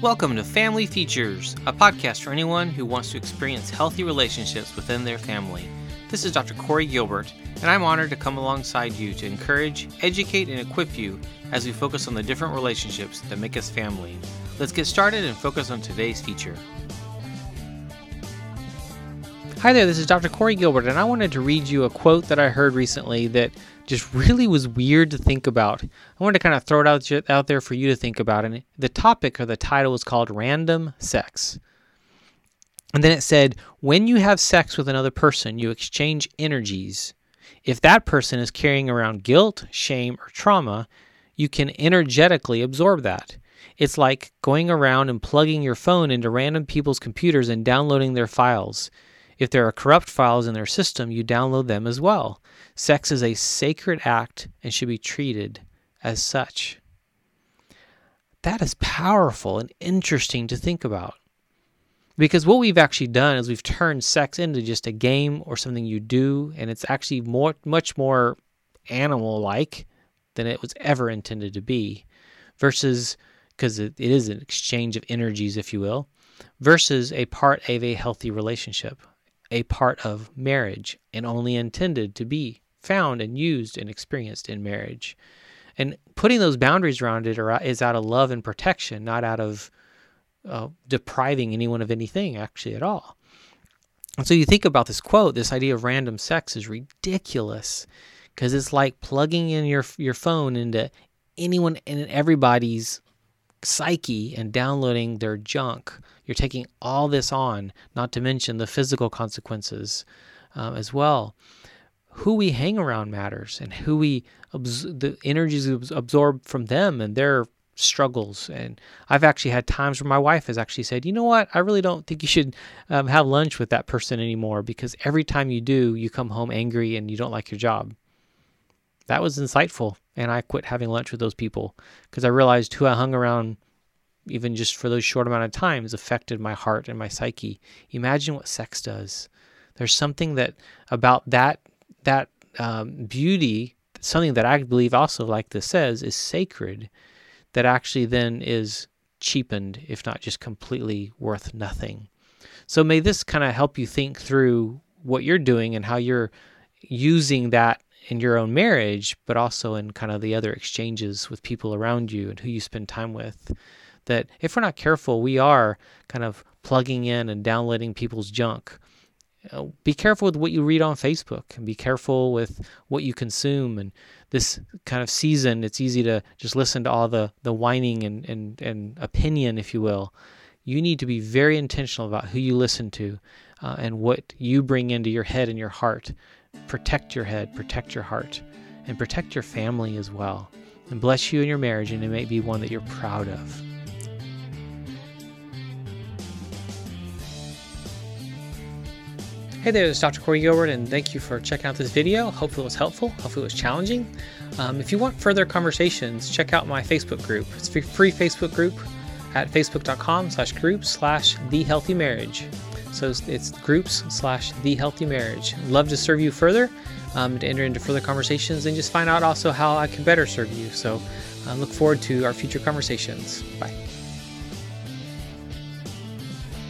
Welcome to Family Features, a podcast for anyone who wants to experience healthy relationships within their family. This is Dr. Corey Gilbert, and I'm honored to come alongside you to encourage, educate, and equip you as we focus on the different relationships that make us family. Let's get started and focus on today's feature. Hi there, this is Dr. Corey Gilbert, and I wanted to read you a quote that I heard recently that just really was weird to think about. I wanted to kind of throw it out there for you to think about, and the topic or the title was called Random Sex. And then it said, when you have sex with another person, you exchange energies. If that person is carrying around guilt, shame, or trauma, you can energetically absorb that. It's like going around and plugging your phone into random people's computers and downloading their files. If there are corrupt files in their system, you download them as well. Sex is a sacred act and should be treated as such. That is powerful and interesting to think about. Because what we've actually done is we've turned sex into just a game or something you do, and it's actually much more animal-like than it was ever intended to be, versus, because it is an exchange of energies, if you will, versus a part of a healthy relationship, a part of marriage, and only intended to be found and used and experienced in marriage. And putting those boundaries around it is out of love and protection, not out of depriving anyone of anything, actually, at all. And so you think about this quote, this idea of random sex is ridiculous, because it's like plugging in your phone into anyone and everybody's psyche and downloading their junk. You're taking all this on, not to mention the physical consequences as well. Who we hang around matters, and who we the energies absorb from them and their struggles. And I've actually had times where my wife has actually said, you know what, I really don't think you should have lunch with that person anymore, because every time you do, you come home angry and you don't like your job. That was insightful, and I quit having lunch with those people because I realized who I hung around, even just for those short amount of times, affected my heart and my psyche. Imagine what sex does. There's something that about that beauty, something that I believe also, like this says, is sacred, that actually then is cheapened, if not just completely worth nothing. So may this kind of help you think through what you're doing and how you're using that in your own marriage, but also in kind of the other exchanges with people around you and who you spend time with. That if we're not careful, we are kind of plugging in and downloading people's junk. Be careful with what you read on Facebook, and be careful with what you consume. And this kind of season, it's easy to just listen to all the whining and opinion, if you will. You need to be very intentional about who you listen to and what you bring into your head and your heart. Protect your head, protect your heart, and protect your family as well. And bless you in your marriage, and it may be one that you're proud of. Hey there, this is Dr. Corey Gilbert, and thank you for checking out this video. Hopefully it was helpful, hopefully it was challenging. If you want further conversations, check out my Facebook group. It's a free Facebook group at facebook.com/group/thehealthymarriage. So it's groups/thehealthymarriage. Love to serve you further, to enter into further conversations, and just find out also how I can better serve you. So look forward to our future conversations. Bye.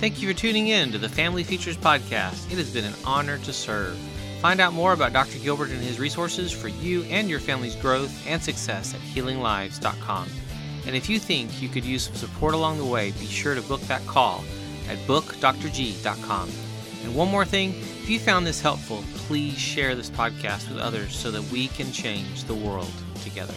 Thank you for tuning in to the Family Features Podcast. It has been an honor to serve. Find out more about Dr. Gilbert and his resources for you and your family's growth and success at HealingLives.com. And if you think you could use some support along the way, be sure to book that call at bookdrg.com. And one more thing, if you found this helpful, please share this podcast with others so that we can change the world together.